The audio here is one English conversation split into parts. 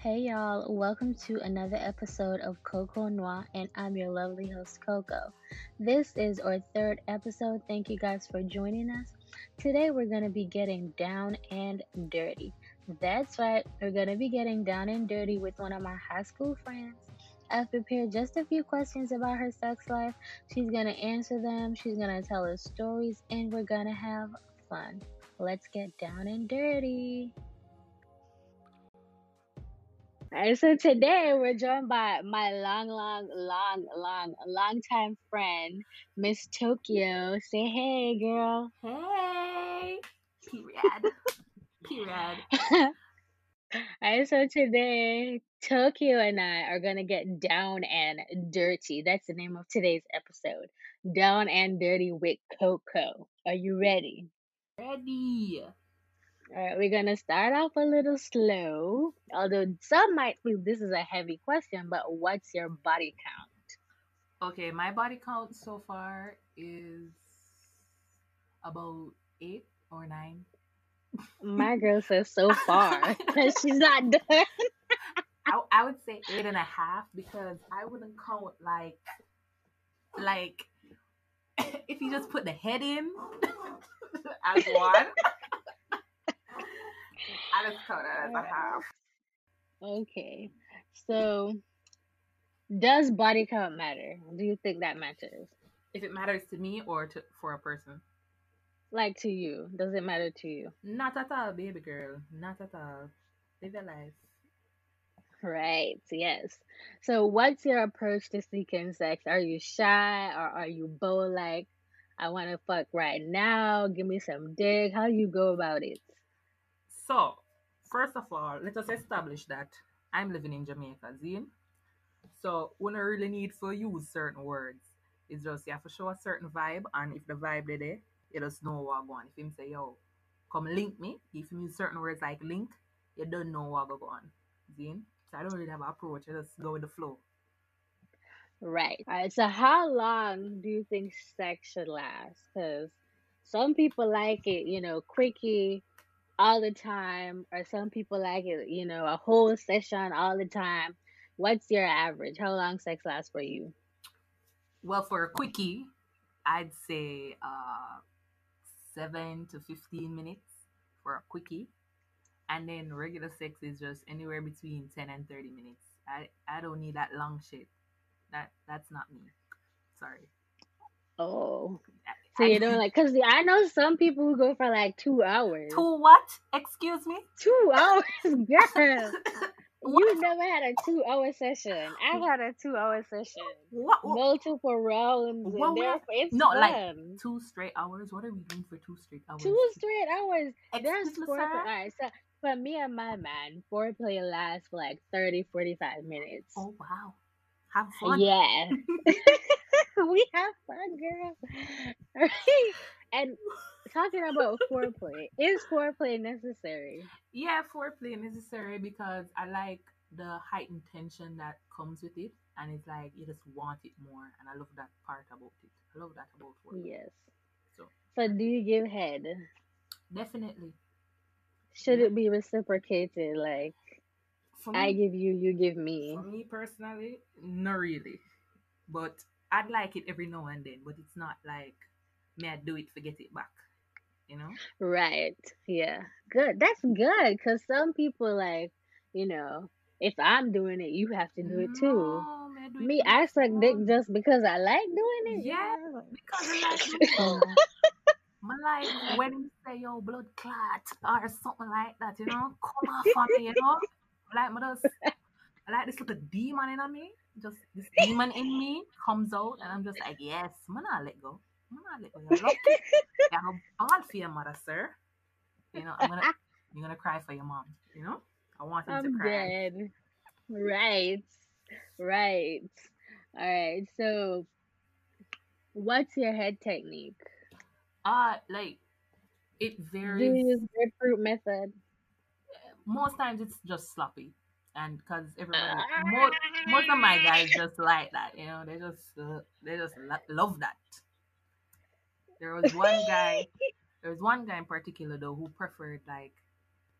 Hey y'all, welcome to another episode of Coco Noire, and I'm your lovely host, Coco. This is our third episode. Thank you guys for joining us. Today we're going to be getting down and dirty. That's right, we're going to be getting down and dirty with one of my high school friends. I've prepared just a few questions about her sex life. She's going to answer them, she's going to tell us stories, and we're going to have fun. Let's get down and dirty. All right, so today we're joined by my long-time friend, Miss Tokyo. Say hey, girl. Hey. Period. Period. All right, so today Tokyo and I are gonna get down and dirty. That's the name of today's episode. Down and dirty with Coco. Are you ready? Ready. Alright, we're gonna start off a little slow, although some might feel this is a heavy question, but what's your body count? Okay, my body count so far is about 8 or 9. My girl says so far, because she's not done. I would say 8.5, because I wouldn't count like if you just put the head in as one. I just count it as a half. Okay. So, does body count matter? Do you think that matters? If it matters to me or for a person? Like to you. Does it matter to you? Not at all, baby girl. Not at all. Live your life. Right. Yes. So, what's your approach to seeking sex? Are you shy or are you bold? Like, I want to fuck right now. Give me some dick. How you go about it? So, first of all, let us establish that I'm living in Jamaica, Zine. So, we don't really need to use certain words. It's just you have to show a certain vibe, and if the vibe is there, you just know what I'm going on. If him say, yo, come link me, if you use certain words like link, you don't know what I'm going on, Zine. So, I don't really have an approach. I just go with the flow. Right. All right. So, how long do you think sex should last? Because some people like it, you know, quickie all the time, or some people like it, you know, a whole session all the time. What's your average? How long sex lasts for you? Well, for a quickie, I'd say 7 to 15 minutes for a quickie. And then regular sex is just anywhere between 10 and 30 minutes. I don't need that long shit. That's not me. Sorry. Oh. So you know, like, because I know some people who go for like 2 hours. 2 what? Excuse me? 2 hours, girl. You never had a 2 hour session. I've had a 2 hour session. What? Multiple rounds. What? It's no, fun. Like 2 straight hours. What are we doing for 2 straight hours? 2 straight hours. There's foreplay. So for me and my man, foreplay lasts for like 30, 45 minutes. Oh, wow. Have fun. Yeah. We have fun, girl. Right? And talking about foreplay, is foreplay necessary? Yeah, foreplay necessary, because I like the heightened tension that comes with it, and it's like you just want it more, and I love that part about it. I love that about foreplay. Yes. So do you give head? Definitely. Should it be reciprocated? Like, for me, I give you, you give me. For me personally, not really, but I'd like it every now and then, but it's not like, may I do it, forget it back, you know? Right, yeah. Good, that's good, because some people like, you know, if I'm doing it, you have to do it too. Me, I suck dick just because I like doing it. Yeah, because I like it. My life, when you say, yo, blood clot, or something like that, you know? Come off on me, you know? Like, I like this little demon in me. Just this demon in me comes out, and I'm just like, yes, man, I'll let go. Man, I'll let go. You're lucky. I'm bad for your mother, sir. You know, you're gonna cry for your mom. You know, I want him to cry. I'm dead. Right. All right. So, what's your head technique? Like, it varies. Do you use grapefruit method? Most times, it's just sloppy. And because everybody, most of my guys just like that, you know, they just love that. There was one guy in particular though who preferred like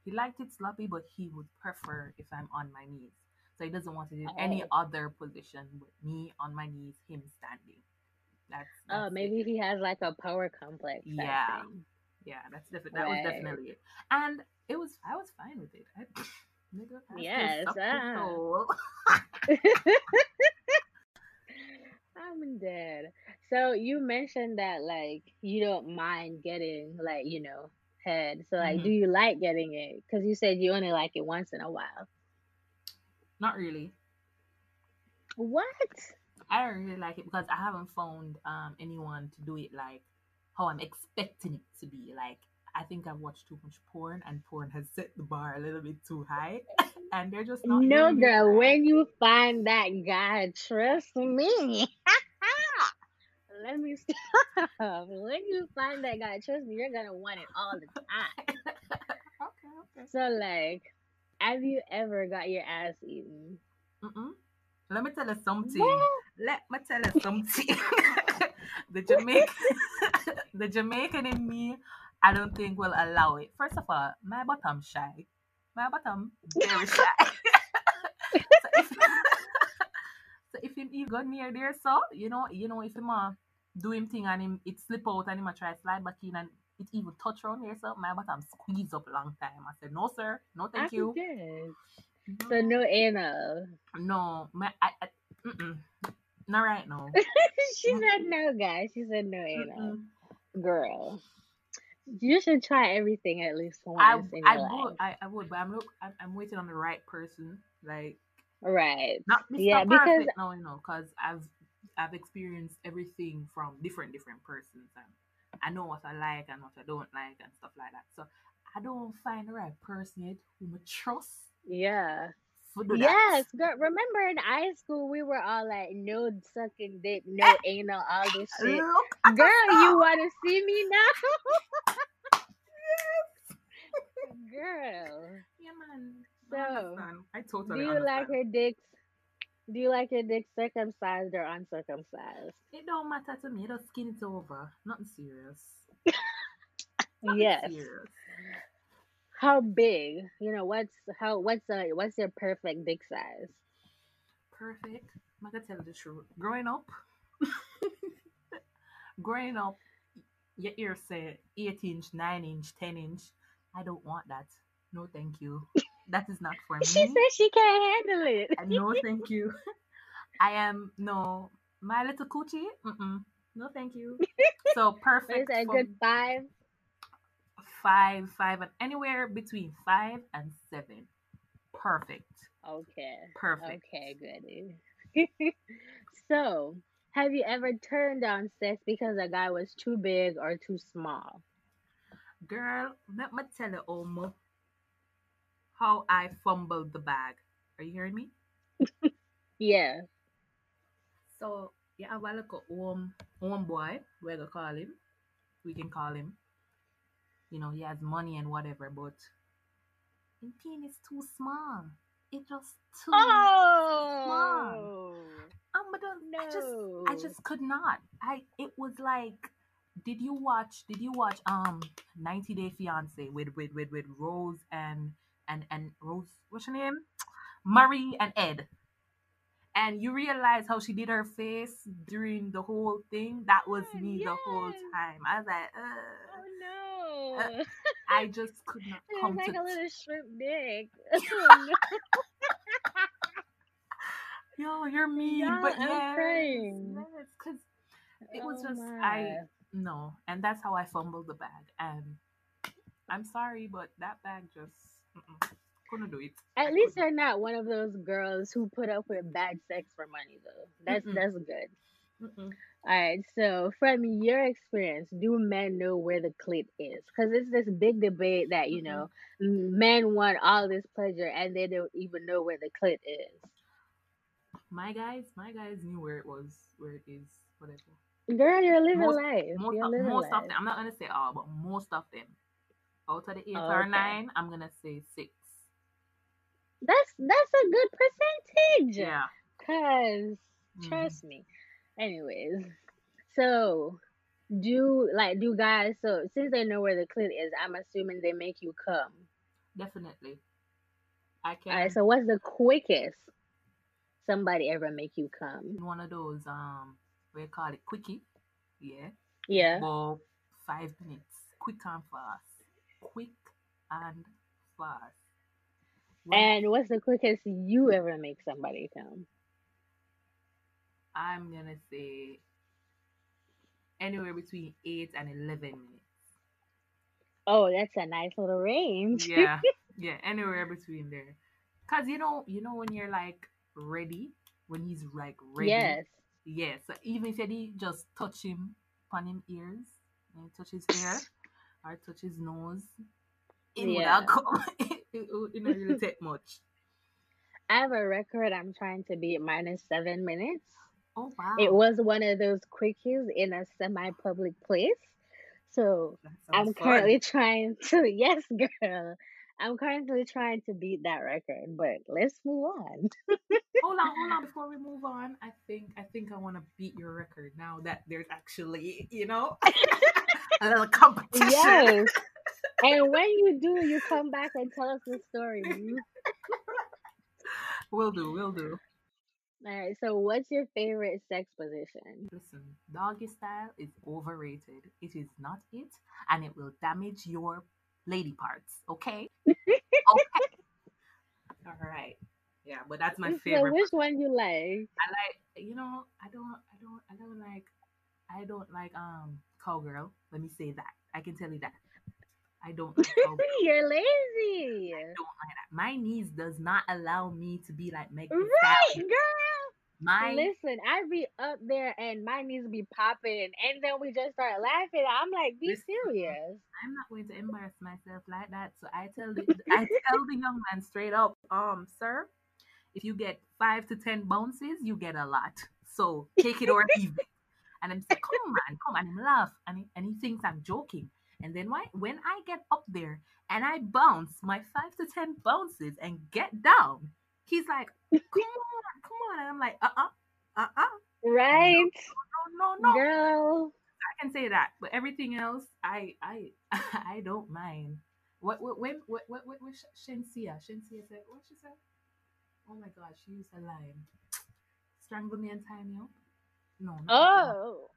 He liked it sloppy, but he would prefer if I'm on my knees. So he doesn't want to do any other position with me on my knees, him standing. That's maybe it. He has like a power complex. Yeah. Yeah, that's definitely was definitely it. And I was fine with it. I'm dead. So you mentioned that like you don't mind getting like, you know, head. So like, do you like getting it? Because you said you only like it once in a while. Not really. What? I don't really like it because I haven't found anyone to do it like how I'm expecting it to be. Like, I think I've watched too much porn, and porn has set the bar a little bit too high, and they're just not. No, girl, when you find that guy, trust me. Let me stop. When you find that guy, trust me, you're gonna want it all the time. Okay. So, like, have you ever got your ass eaten? Mm-mm. Let me tell us something. What? Let me tell us something. The Jamaican in me, I don't think will allow it. First of all, my bottom shy. My bottom very shy. So if he got near there, so you know, if him do him thing and him it slip out and him try slide back in and it even touch around there, so my bottom squeeze up long time. I said, no sir, no thank you. No. So no anal. No, not right now. She said no, guys. She said no anal. Girl, you should try everything at least once in your life. I would, but I'm waiting on the right person. Like, right? Not because no, because I've experienced everything from different persons, and I know what I like and what I don't like and stuff like that. So I don't find the right person yet whom I trust. Yeah. Yes, girl. Remember in high school, we were all like, no sucking dick, no anal, all this shit. Look, girl, you want to see me now? Yes. Girl. Yeah, man. So, I totally do you understand. Like your dicks? Do you like your dick circumcised or uncircumcised? It don't matter to me. Just skin it over. Nothing serious. Yes. Serious. How big? You know, what's your perfect dick size? Perfect. I'm gonna tell you the truth. Growing up, your ears say 8-inch, 9-inch, 10-inch. I don't want that. No, thank you. That is not for me. She said she can't handle it. No, thank you. My little coochie. No, thank you. So perfect. It's a good 5 and anywhere between 5 and 7. Perfect. Okay. Perfect. Okay, good. So, have you ever turned down sex because a guy was too big or too small? Girl, let me tell you, Omo, how I fumbled the bag. Are you hearing me? Yeah. So, yeah, I like a homeboy, we're gonna call him. We can call him. You know, he has money and whatever, but his penis too small. It just too small. I just could not. It was like, did you watch 90 Day Fiancé with Rose and Rose, what's her name? Marie and Ed. And you realize how she did her face during the whole thing? That was me the whole time. I was like, oh no. I just could not come to a little shrimp dick. Yo, you're mean, yeah, but yes, because it was and that's how I fumbled the bag, and I'm sorry, but that bag just couldn't do it. At least you're not one of those girls who put up with bad sex for money, though. That's good. Mm-mm. All right, so from your experience, do men know where the clit is? Because it's this big debate that, you know, men want all this pleasure and they don't even know where the clit is. My guys knew where it was, where it is, whatever. Girl, you're living life. Most of them, I'm not going to say all, but most of them. Out of the 8 or 9, I'm going to say 6. That's a good percentage. Yeah. Because, trust me. Anyways, so do guys, so since they know where the clit is, I'm assuming they make you come. Definitely. I can. All right, so what's the quickest somebody ever make you come? One of those, we call it quickie. Yeah. Yeah. For 5 minutes. Quick and fast. Quick and fast. Well, and what's the quickest you ever make somebody come? I'm going to say anywhere between 8 and 11 minutes. Oh, that's a nice little range. Yeah. Yeah, anywhere between there. Because, you know when you're, like, ready, when he's, like, ready. Yes. Yeah, so even if you just touch him on his ears, and touch his hair, or touch his nose, it would come. It not really take much. I have a record I'm trying to beat, minus 7 minutes. Oh, wow. It was one of those quickies in a semi-public place. So I'm currently trying to, yes, girl. I'm currently trying to beat that record, but let's move on. Hold on. Before we move on, I think I want to beat your record now that there's actually, a little competition. Yes. And when you do, you come back and tell us the story. Will do. All right. So, what's your favorite sex position? Listen, doggy style is overrated. It is not it, and it will damage your lady parts. Okay. All right. Yeah, but that's my favorite. So which one you like? I like, I don't like cowgirl. Let me say that. I can tell you that. I don't like cowgirl. You're lazy. I don't like that. My knees does not allow me to be like Megan. Right, girl. Listen, I be up there and my knees be popping, and then we just start laughing. I'm like, be serious. I'm not going to embarrass myself like that. So I tell the young man straight up, sir, if you get 5 to 10 bounces, you get a lot. So take it or leave it. And I'm like, come on, and he laughs, and he thinks I'm joking. And then when I get up there and I bounce my 5 to 10 bounces and get down, he's like, come on. And I'm like, uh-uh. Right. No. Girl. I can say that. But everything else, I don't mind. What Shensia said, what she said? Oh my gosh, she used a line. Strangle me and tie me up? No. Oh.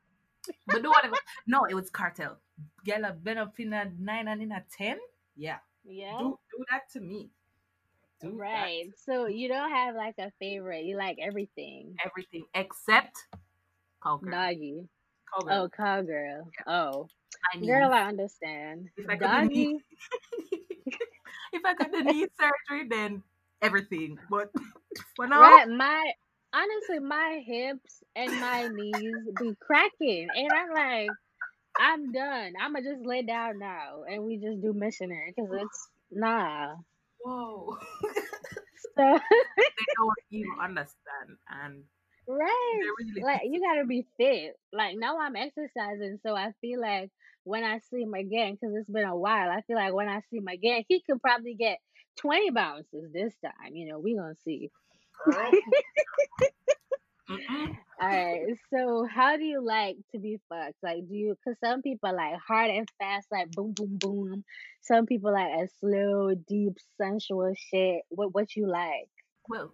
But whatever. No, it was cartel. Girl, I've been up in a 9 and in a 10. Yeah. Yeah. Do that to me. Right. So you don't have like a favorite. You like everything. Everything except cowgirl. Doggy. Cowgirl. Oh, cowgirl. Yeah. Oh. Girl, I understand. Doggy. If I could need surgery, then everything. But for now. Right, honestly, my hips and my knees be cracking. And I'm like, I'm done. I'm going to just lay down now. And we just do missionary. Because it's, nah. Whoa. So they don't even understand, and right, really like you gotta be fit. Like now I'm exercising, so I feel like when I see him again, because it's been a while, I feel like when I see him again, he could probably get 20 bounces this time. We gonna see. All right. So how do you like to be fucked? Like, because some people like hard and fast, like boom, boom, boom. Some people like a slow, deep, sensual shit. What you like? Well,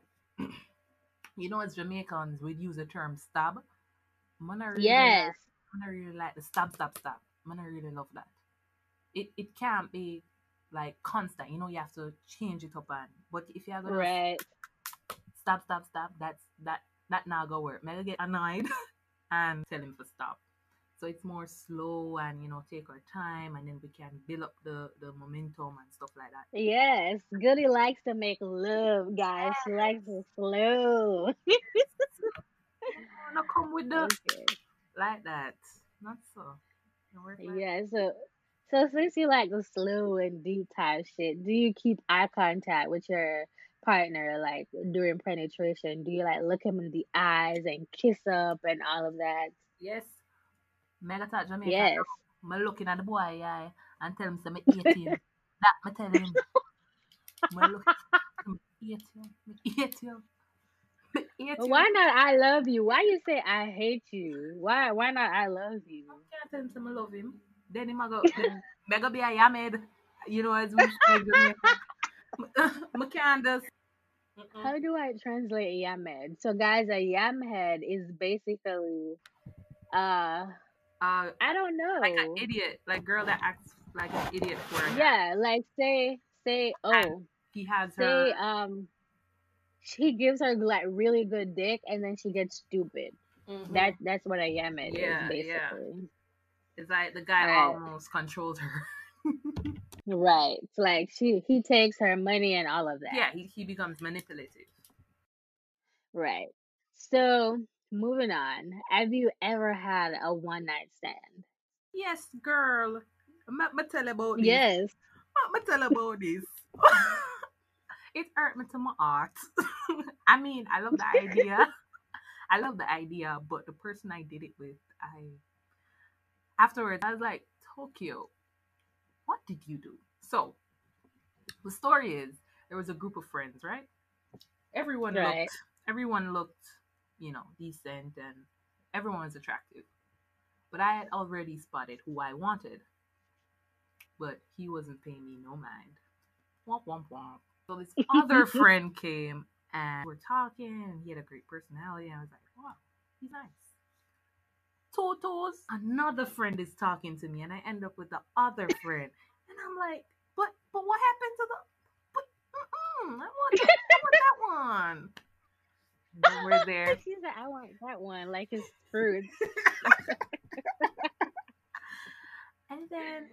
as Jamaicans, we use the term stab. Yes. I really like the stab. I really love that. It can't be like constant. You have to change it up. But if you're going right. to stab, that's that. That now go work. Mel get annoyed and tell him to stop. So it's more slow and, take our time, and then we can build up the momentum and stuff like that. Yes. Goody likes to make love, guys. Yes. She likes to slow. No, come with the... Okay. Like that. Not so. Like so since you like the slow and deep type shit, do you keep eye contact with your... partner, like during penetration? Do you like look him in the eyes and kiss up and all of that? Yes. Megatouch Jamaica. Yes. I'm looking at the boy eye and tell him something. That I tell him. I hate you. Why not I love you? Why you say I hate you? Why not I love you? I can't tell him something I love him. Then he might go be a yamed. As we say. Makandas. How do I translate yamhead? So guys, a yamhead is basically I don't know. Like an idiot. Like girl that acts like an idiot for her. Yeah, like say he has her she gives her like really good dick and then she gets stupid. Mm-hmm. That's what a yamhead is basically. Yeah. It's like the guy almost controlled her. Right. It's like he takes her money and all of that. Yeah, he becomes manipulative. Right. So moving on. Have you ever had a one night stand? Yes, girl. I'm tell about this. Yes. I'm tell about this. It hurt me to my heart. I mean, I love the idea. I love the idea, but the person I did it with, afterwards, I was like, Tokyo, what did you do? So, the story is, there was a group of friends, right? Everyone looked, you know, decent, and everyone was attractive. But I had already spotted who I wanted. But he wasn't paying me no mind. Womp, womp, womp. So this other friend came, and we're talking, and he had a great personality, and I was like, wow, he's nice. Totos, another friend is talking to me, and I end up with the other friend, and I'm like, but what happened to the? But I want that one. And we're there. She's like, I want that one, like his fruits. And then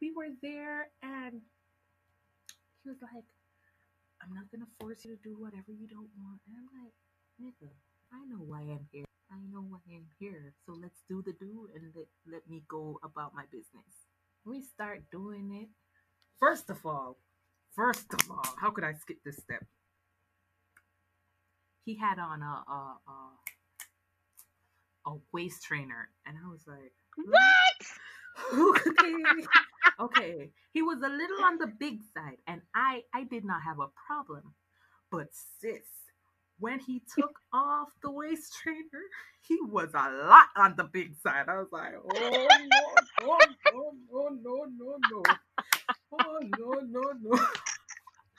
we were there, and he was like, I'm not gonna force you to do whatever you don't want. And I'm like, nigga, I know why I'm here. I know why I'm here. So let's do the do and let me go about my business. We start doing it. First of all, how could I skip this step? He had on a waist trainer, and I was like, what? Okay. He was a little on the big side, and I did not have a problem. But sis, when he took off the waist trainer, he was a lot on the big side. I was like, oh no.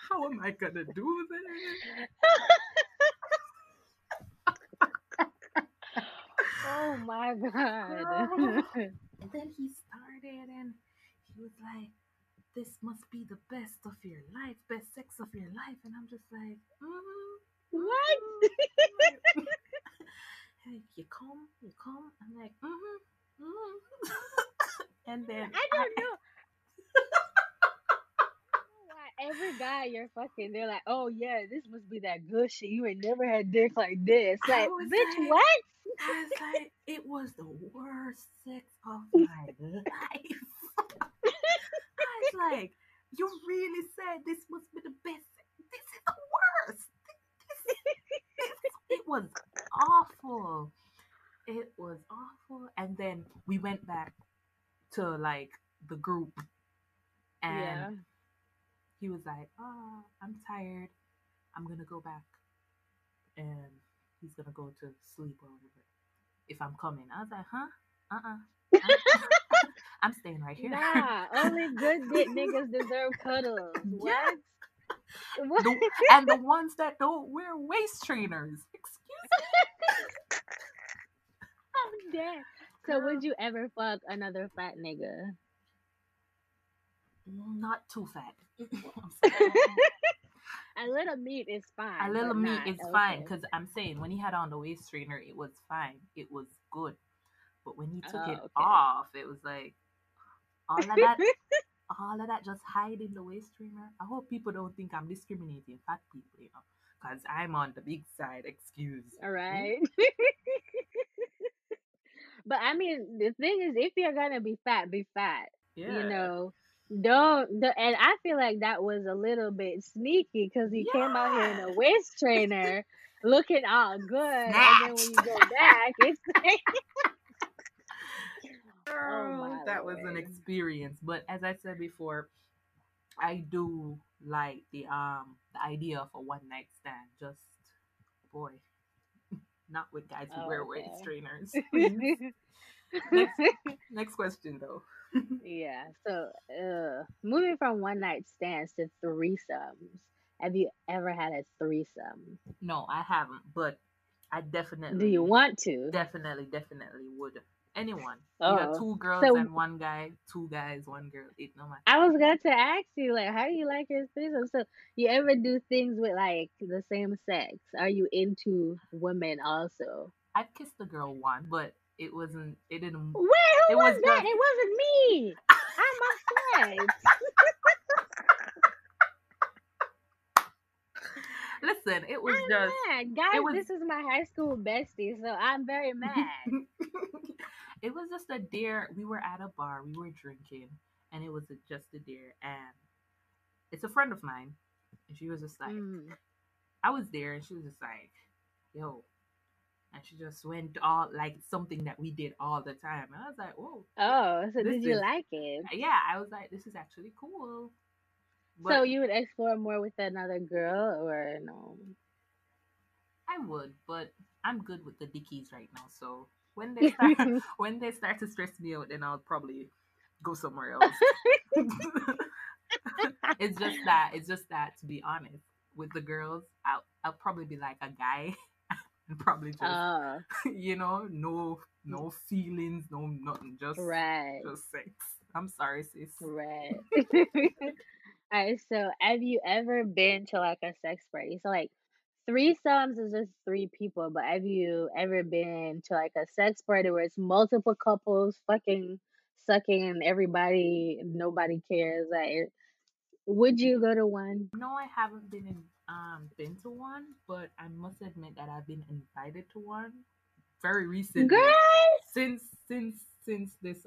How am I gonna do this? Oh my god. And then he started, and he was like, this must be the best of your life, best sex of your life. And I'm just like, what? Hey, you come. I'm like, and then I don't know. Every guy you're fucking, they're like, oh yeah, this must be that good shit. You ain't never had dick like this. Like, bitch, like, what? I was like, it was the worst sex of my life. I was like, you really said this must be the best. This is the worst. It was awful. It was awful. And then we went back to like the group, and he was like, "Oh, I'm tired. I'm gonna go back, and he's gonna go to sleep or whatever. If I'm coming." I was like, "Huh? I'm staying right here." Nah, only good dick niggas deserve cuddles. What? Yeah. And the ones that don't wear waist trainers. Excuse me. I'm dead. Girl. So would you ever fuck another fat nigga? Not too fat. A little meat is fine. A little meat is fine, because I'm saying when he had on the waist trainer, it was fine. It was good. But when he took it off, it was like all of that. All of that just hide in the waist trainer. I hope people don't think I'm discriminating fat people, you know, because I'm on the big side. Excuse me. All right. But I mean, the thing is, if you're gonna be fat, be fat. Yeah. You know, don't. And I feel like that was a little bit sneaky, because he came out here in a waist trainer, looking all good, and then when you go back, it's like. Girl, that was an experience. But as I said before, I do like the idea of a one night stand. Just boy, not with guys who wear waist trainers. Next question though. Yeah. So, moving from one night stands to threesomes. Have you ever had a threesome? No, I haven't, but I definitely. Do you want to? Definitely would. Anyone. Oh. You got two girls and one guy, two guys, one girl. It no matter. I was going to ask you, like, how do you like your threesome? So, you ever do things with, like, the same sex? Are you into women also? I've kissed a girl once, but it didn't. Wait, who was that? It wasn't me. I'm upset. Listen, it was I'm mad. Guys, this is my high school bestie, so I'm very mad. It was just a dare. We were at a bar. We were drinking, and it was just a dare. And it's a friend of mine, and she was just like, I was there, and she was just like, yo. And she just went all, like, something that we did all the time. And I was like, whoa. Oh, so did you like it? Yeah, I was like, this is actually cool. But so you would explore more with another girl or no? I would, but I'm good with the dickies right now. So when they start to stress me out, then I'll probably go somewhere else. It's just that, to be honest, with the girls, I'll probably be like a guy. Probably just you know, no feelings, no nothing, just sex. I'm sorry, sis. Right. All right, so have you ever been to like a sex party? So like threesomes is just three people, but have you ever been to like a sex party where it's multiple couples fucking sucking and everybody, nobody cares? Like, would you go to one? No, I haven't been to one, but I must admit that I've been invited to one very recently. Girl! Since this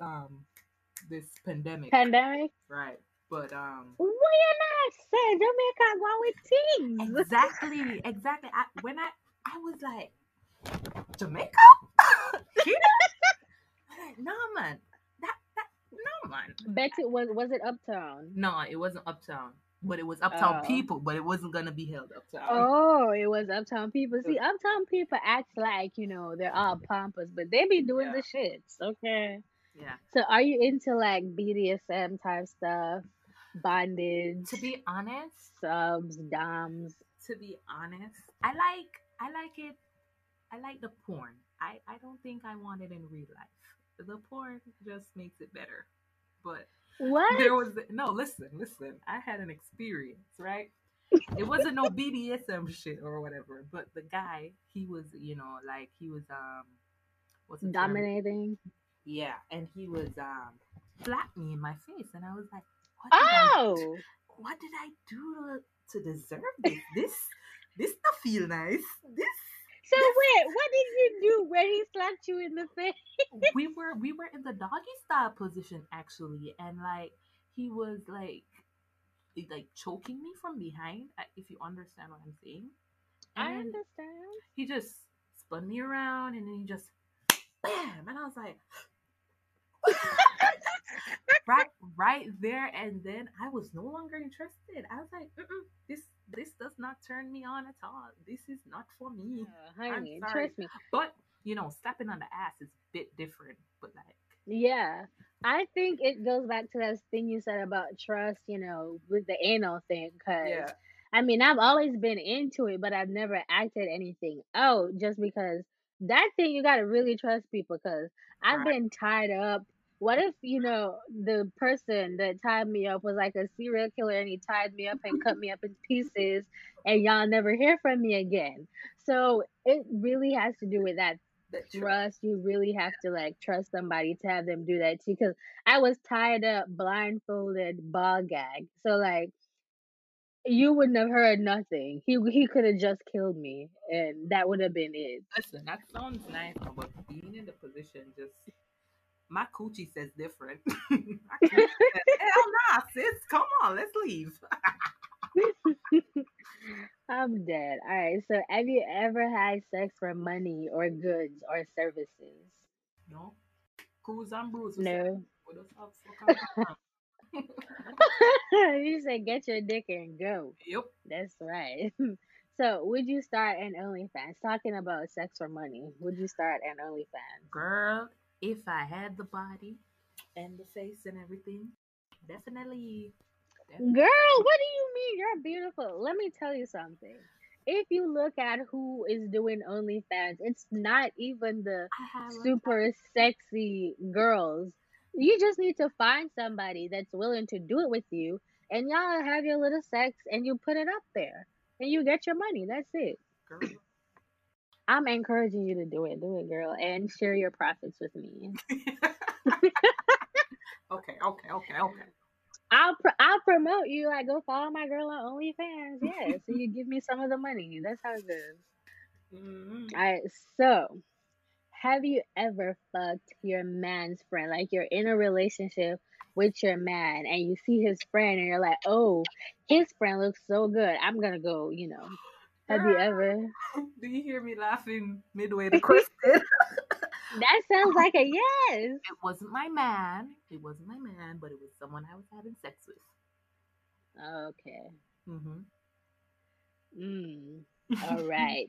pandemic, right? But we are not saying Jamaica going with teams. Exactly. I was like, Jamaica, no man, that no man. Bet it was it uptown? No, it wasn't uptown. But it was uptown people, but it wasn't going to be held uptown. Oh, it was uptown people. See, uptown people act like, you know, they're all pompous, but they be doing the shits. Okay. Yeah. So are you into like BDSM type stuff, bondage? To be honest. Subs, doms. To be honest, I like it. I like the porn. I don't think I want it in real life. The porn just makes it better. But. What? There was listen. I had an experience, right? It wasn't no BDSM shit or whatever, but the guy, he was, you know, like he was what's it dominating? Term? Yeah, and he was slapped me in my face, and I was like, what did I do to deserve this? This not feel nice. So wait, what did you do when he slapped you in the face? We were in the doggy style position actually, and like he was like choking me from behind. If you understand what I'm saying, and I understand. He just spun me around, and then he just bam, and I was like, right there, and then I was no longer interested. I was like, this does not turn me on at all. This is not for me. Honey, I'm sorry. Trust me. But you know, slapping on the ass is a bit different. But like, yeah, I think it goes back to that thing you said about trust. You know, with the anal thing, because I mean, I've always been into it, but I've never acted anything out just because that thing you gotta really trust people. Because I've been tied up. What if, you know, the person that tied me up was like a serial killer and he tied me up and cut me up in pieces and y'all never hear from me again? So it really has to do with that trust. You really have to like trust somebody to have them do that to you. Because I was tied up, blindfolded, ball gagged. So like, you wouldn't have heard nothing. He could have just killed me and that would have been it. Listen, that sounds nice, but being in the position just... My coochie says different. My coochie says, hell nah, sis. Come on, let's leave. I'm dead. All right. So, have you ever had sex for money or goods or services? No. Cruise and bruise. No. You said get your dick and go. Yep. That's right. So, would you start an OnlyFans? Talking about sex for money, would you start an OnlyFans? Girl. If I had the body, and the face and everything. Definitely. Definitely. Girl, what do you mean? You're beautiful. Let me tell you something. If you look at who is doing OnlyFans, it's not even the super sexy girls. You just need to find somebody that's willing to do it with you, and y'all have your little sex, and you put it up there, and you get your money. That's it. Girl. I'm encouraging you to do it. Do it, girl, and share your profits with me. Okay. I'll promote you. I go follow my girl on OnlyFans. Yeah, so you give me some of the money. That's how it goes. Mm-hmm. All right, so have you ever fucked your man's friend? Like, you're in a relationship with your man, and you see his friend, and you're like, oh, his friend looks so good. I'm going to go, you know. Have you ever? Do you hear me laughing midway the question? That sounds like a yes. It wasn't my man. It wasn't my man, but it was someone I was having sex with. Okay. Mm-hmm. All right.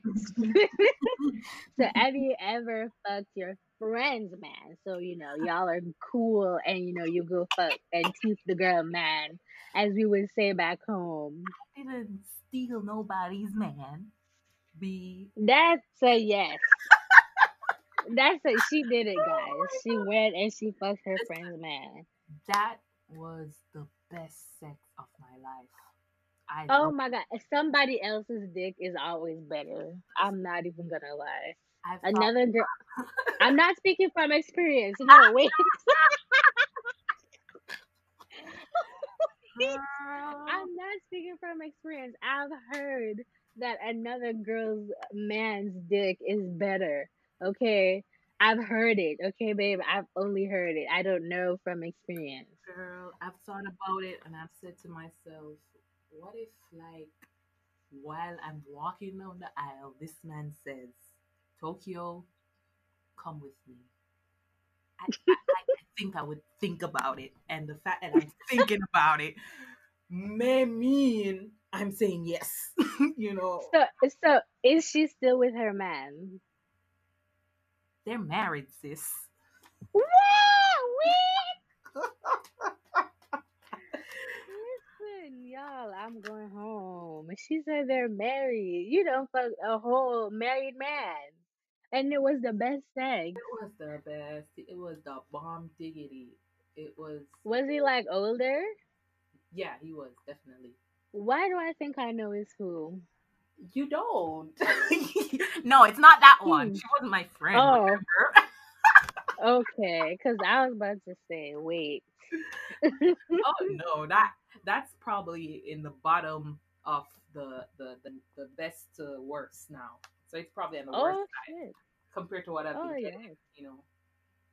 So have you ever fucked your friend's man? So, you know, y'all are cool and, you know, you go fuck and teeth the girl man, as we would say back home. I didn't steal nobody's man. That's a yes. That's it. She did it, guys. She went and she fucked her friend's man. That was the best sex of my life. Oh my god. Somebody else's dick is always better. I'm not even gonna lie. Another girl. I'm not speaking from experience. No, wait. I'm not speaking from experience. I've heard that another girl's man's dick is better. Okay, I've heard it. Okay, babe, I've only heard it. I don't know from experience. Girl, I've thought about it, and I've said to myself, what if, like, while I'm walking down the aisle, this man says, Tokyo, come with me. I think I would think about it, and the fact that I'm thinking about it may mean I'm saying yes, you know. So is she still with her man? They're married, sis. Woo! Listen, y'all, I'm going home. She said they're married. You don't fuck a whole married man. And it was the best sex. It was the best. It was the bomb diggity. It was... Was he, like, older? Yeah, he was, definitely. Why do I think I know his who? You don't. No, it's not that one. She wasn't my friend. Oh. Okay, because I was about to say, wait. Oh no, that's probably in the bottom of the best to worst now. So it's probably on the worst side compared to what I've been getting. Yeah. You know.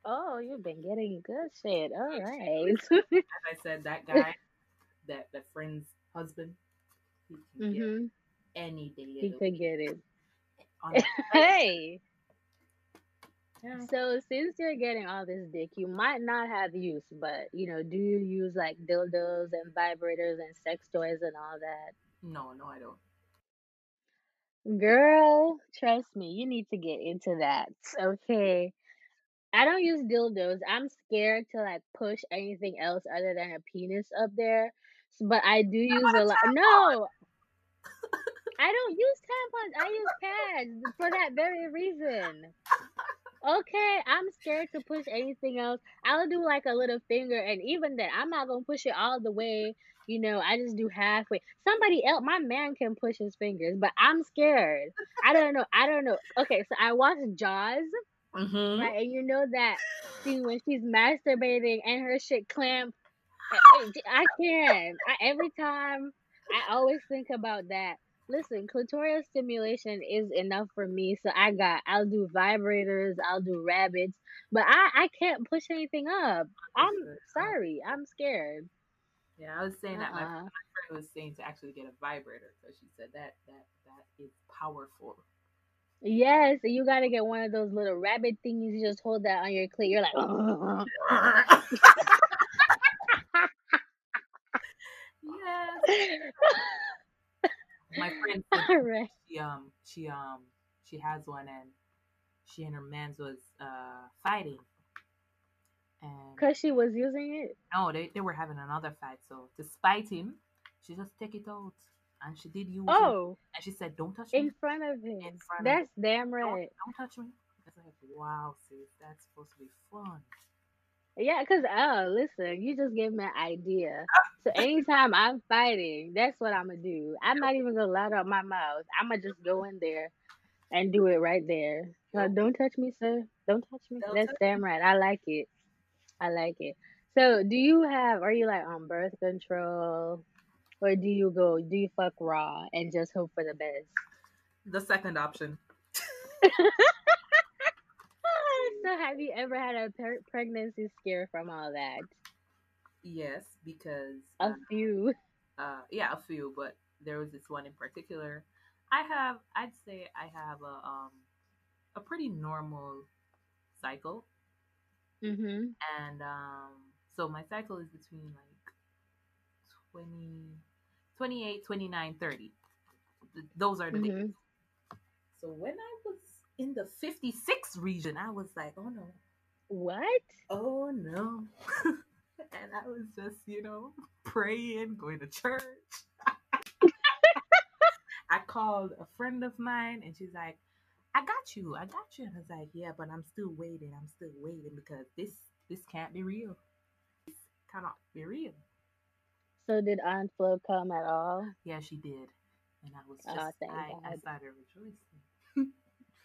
Oh, you've been getting good shit. All right. As I said, that guy, that friend's husband. Mm-hmm. Any day he could get it. Hey, yeah. So since you're getting all this dick, you might not have use, but you know, do you use like dildos and vibrators and sex toys and all that? No, I don't. Girl, trust me, you need to get into that. Okay, I don't use dildos. I'm scared to like push anything else other than a penis up there, but I do use a lot. No. I don't use tampons. I use pads for that very reason. Okay, I'm scared to push anything else. I'll do like a little finger, and even then, I'm not gonna push it all the way. You know, I just do halfway. Somebody else, my man can push his fingers, but I'm scared. I don't know. Okay, so I watched Jaws, right? And you know that scene when she's masturbating and her shit clamped. I can't. Every time, I always think about that. Listen, clitoral stimulation is enough for me, so I'll do vibrators, I'll do rabbits, but I can't push anything up. I'm sorry, I'm scared. Yeah, I was saying that my friend was saying to actually get a vibrator, so she said that is powerful. Yes, you gotta get one of those little rabbit thingies, you just hold that on your clit, you're like... Yes. My friend said she has one, and she and her man's was fighting, Because she was using it? No, they were having another fight. So to spite him, she just take it out. And she did use it. And she said, don't touch me. In front of him. That's damn right. Don't touch me. It's like, wow, sis, that's supposed to be fun. Yeah, because, listen, you just gave me an idea. So anytime I'm fighting, that's what I'm going to do. I'm not even going to loud out my mouth. I'm going to just go in there and do it right there. So, don't touch me, sir. Don't touch me. That's damn right. I like it. I like it. So do you have, are you like on birth control? Or do you go, do you fuck raw and just hope for the best? The second option. So have you ever had a pregnancy scare from all that? Yes, because... A few, but there was this one in particular. I'd say I have a pretty normal cycle. Mm-hmm. And so my cycle is between like 28, 29, 30. Those are the days. Mm-hmm. So when I was in the 56 region, I was like, oh no. What? Oh no. And I was just, praying, going to church. I called a friend of mine and she's like, I got you. And I was like, yeah, but I'm still waiting because this can't be real. This cannot be real. So did Aunt Flo come at all? Yeah, she did. And I was just, I started rejoicing.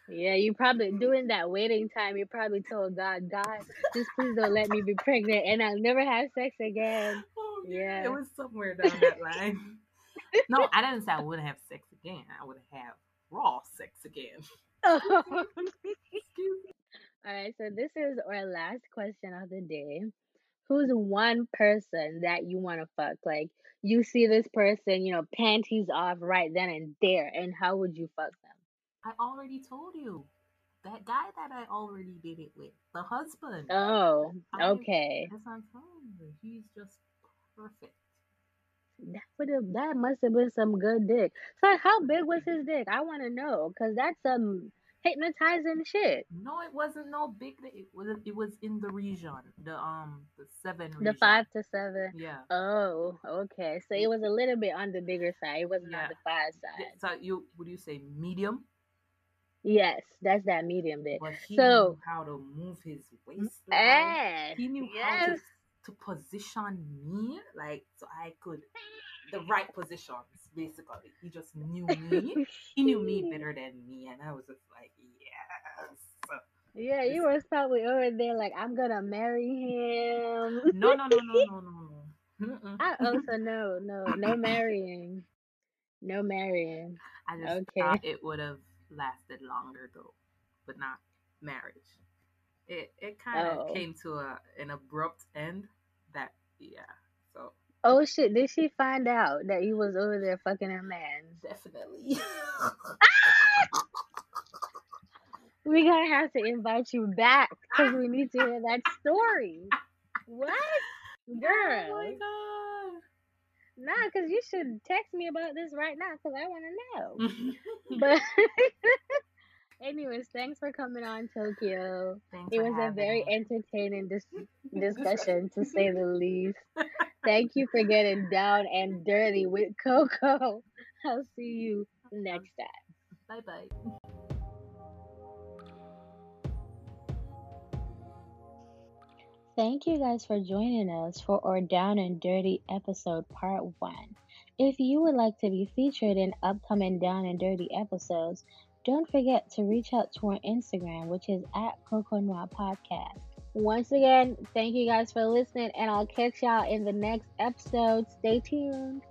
Yeah, you probably, during that waiting time, you probably told God, just please don't let me be pregnant and I'll never have sex again. Oh, yeah. It was somewhere down that line. No, I didn't say I wouldn't have sex again. I would have raw sex again. All right, so this is our last question of the day. Who's one person that you want to fuck? Like, you see this person, panties off right then and there, and how would you fuck them? I already told you. That guy that I already did it with. The husband. Oh, okay. That's what I'm telling you. He's just perfect. That must have been some good dick. So how big was his dick? I want to know, because that's some hypnotizing shit. No, it wasn't no big dick. It was in the region, the 7 region. The 5 to 7. Yeah. Oh, okay. So it was a little bit on the bigger side. It wasn't on the 5 side. So would you say medium? Yes, that's that medium dick. But he knew how to move his waist. He knew how to position me, like, so I could, the right positions, basically. He just knew me. He knew me better than me, and I was just like, yes. Yeah, you were probably over there like, I'm gonna marry him. No. I also know, no marrying. No marrying. I just thought it would have lasted longer, though, but not marriage. It kind of came to an abrupt end. That, yeah. So. Oh shit! Did she find out that he was over there fucking her man? Definitely. We gotta have to invite you back because we need to hear that story. What, girl? Oh my god! Nah, because you should text me about this right now because I want to know. But. Anyways, thanks for coming on, Tokyo. Thanks it was a very entertaining discussion, to say the least. Thank you for getting down and dirty with Coco. I'll see you next time. Bye-bye. Thank you guys for joining us for our Down and Dirty episode part 1. If you would like to be featured in upcoming Down and Dirty episodes, don't forget to reach out to our Instagram, which is @CocoNoirePodcast. Once again, thank you guys for listening, and I'll catch y'all in the next episode. Stay tuned.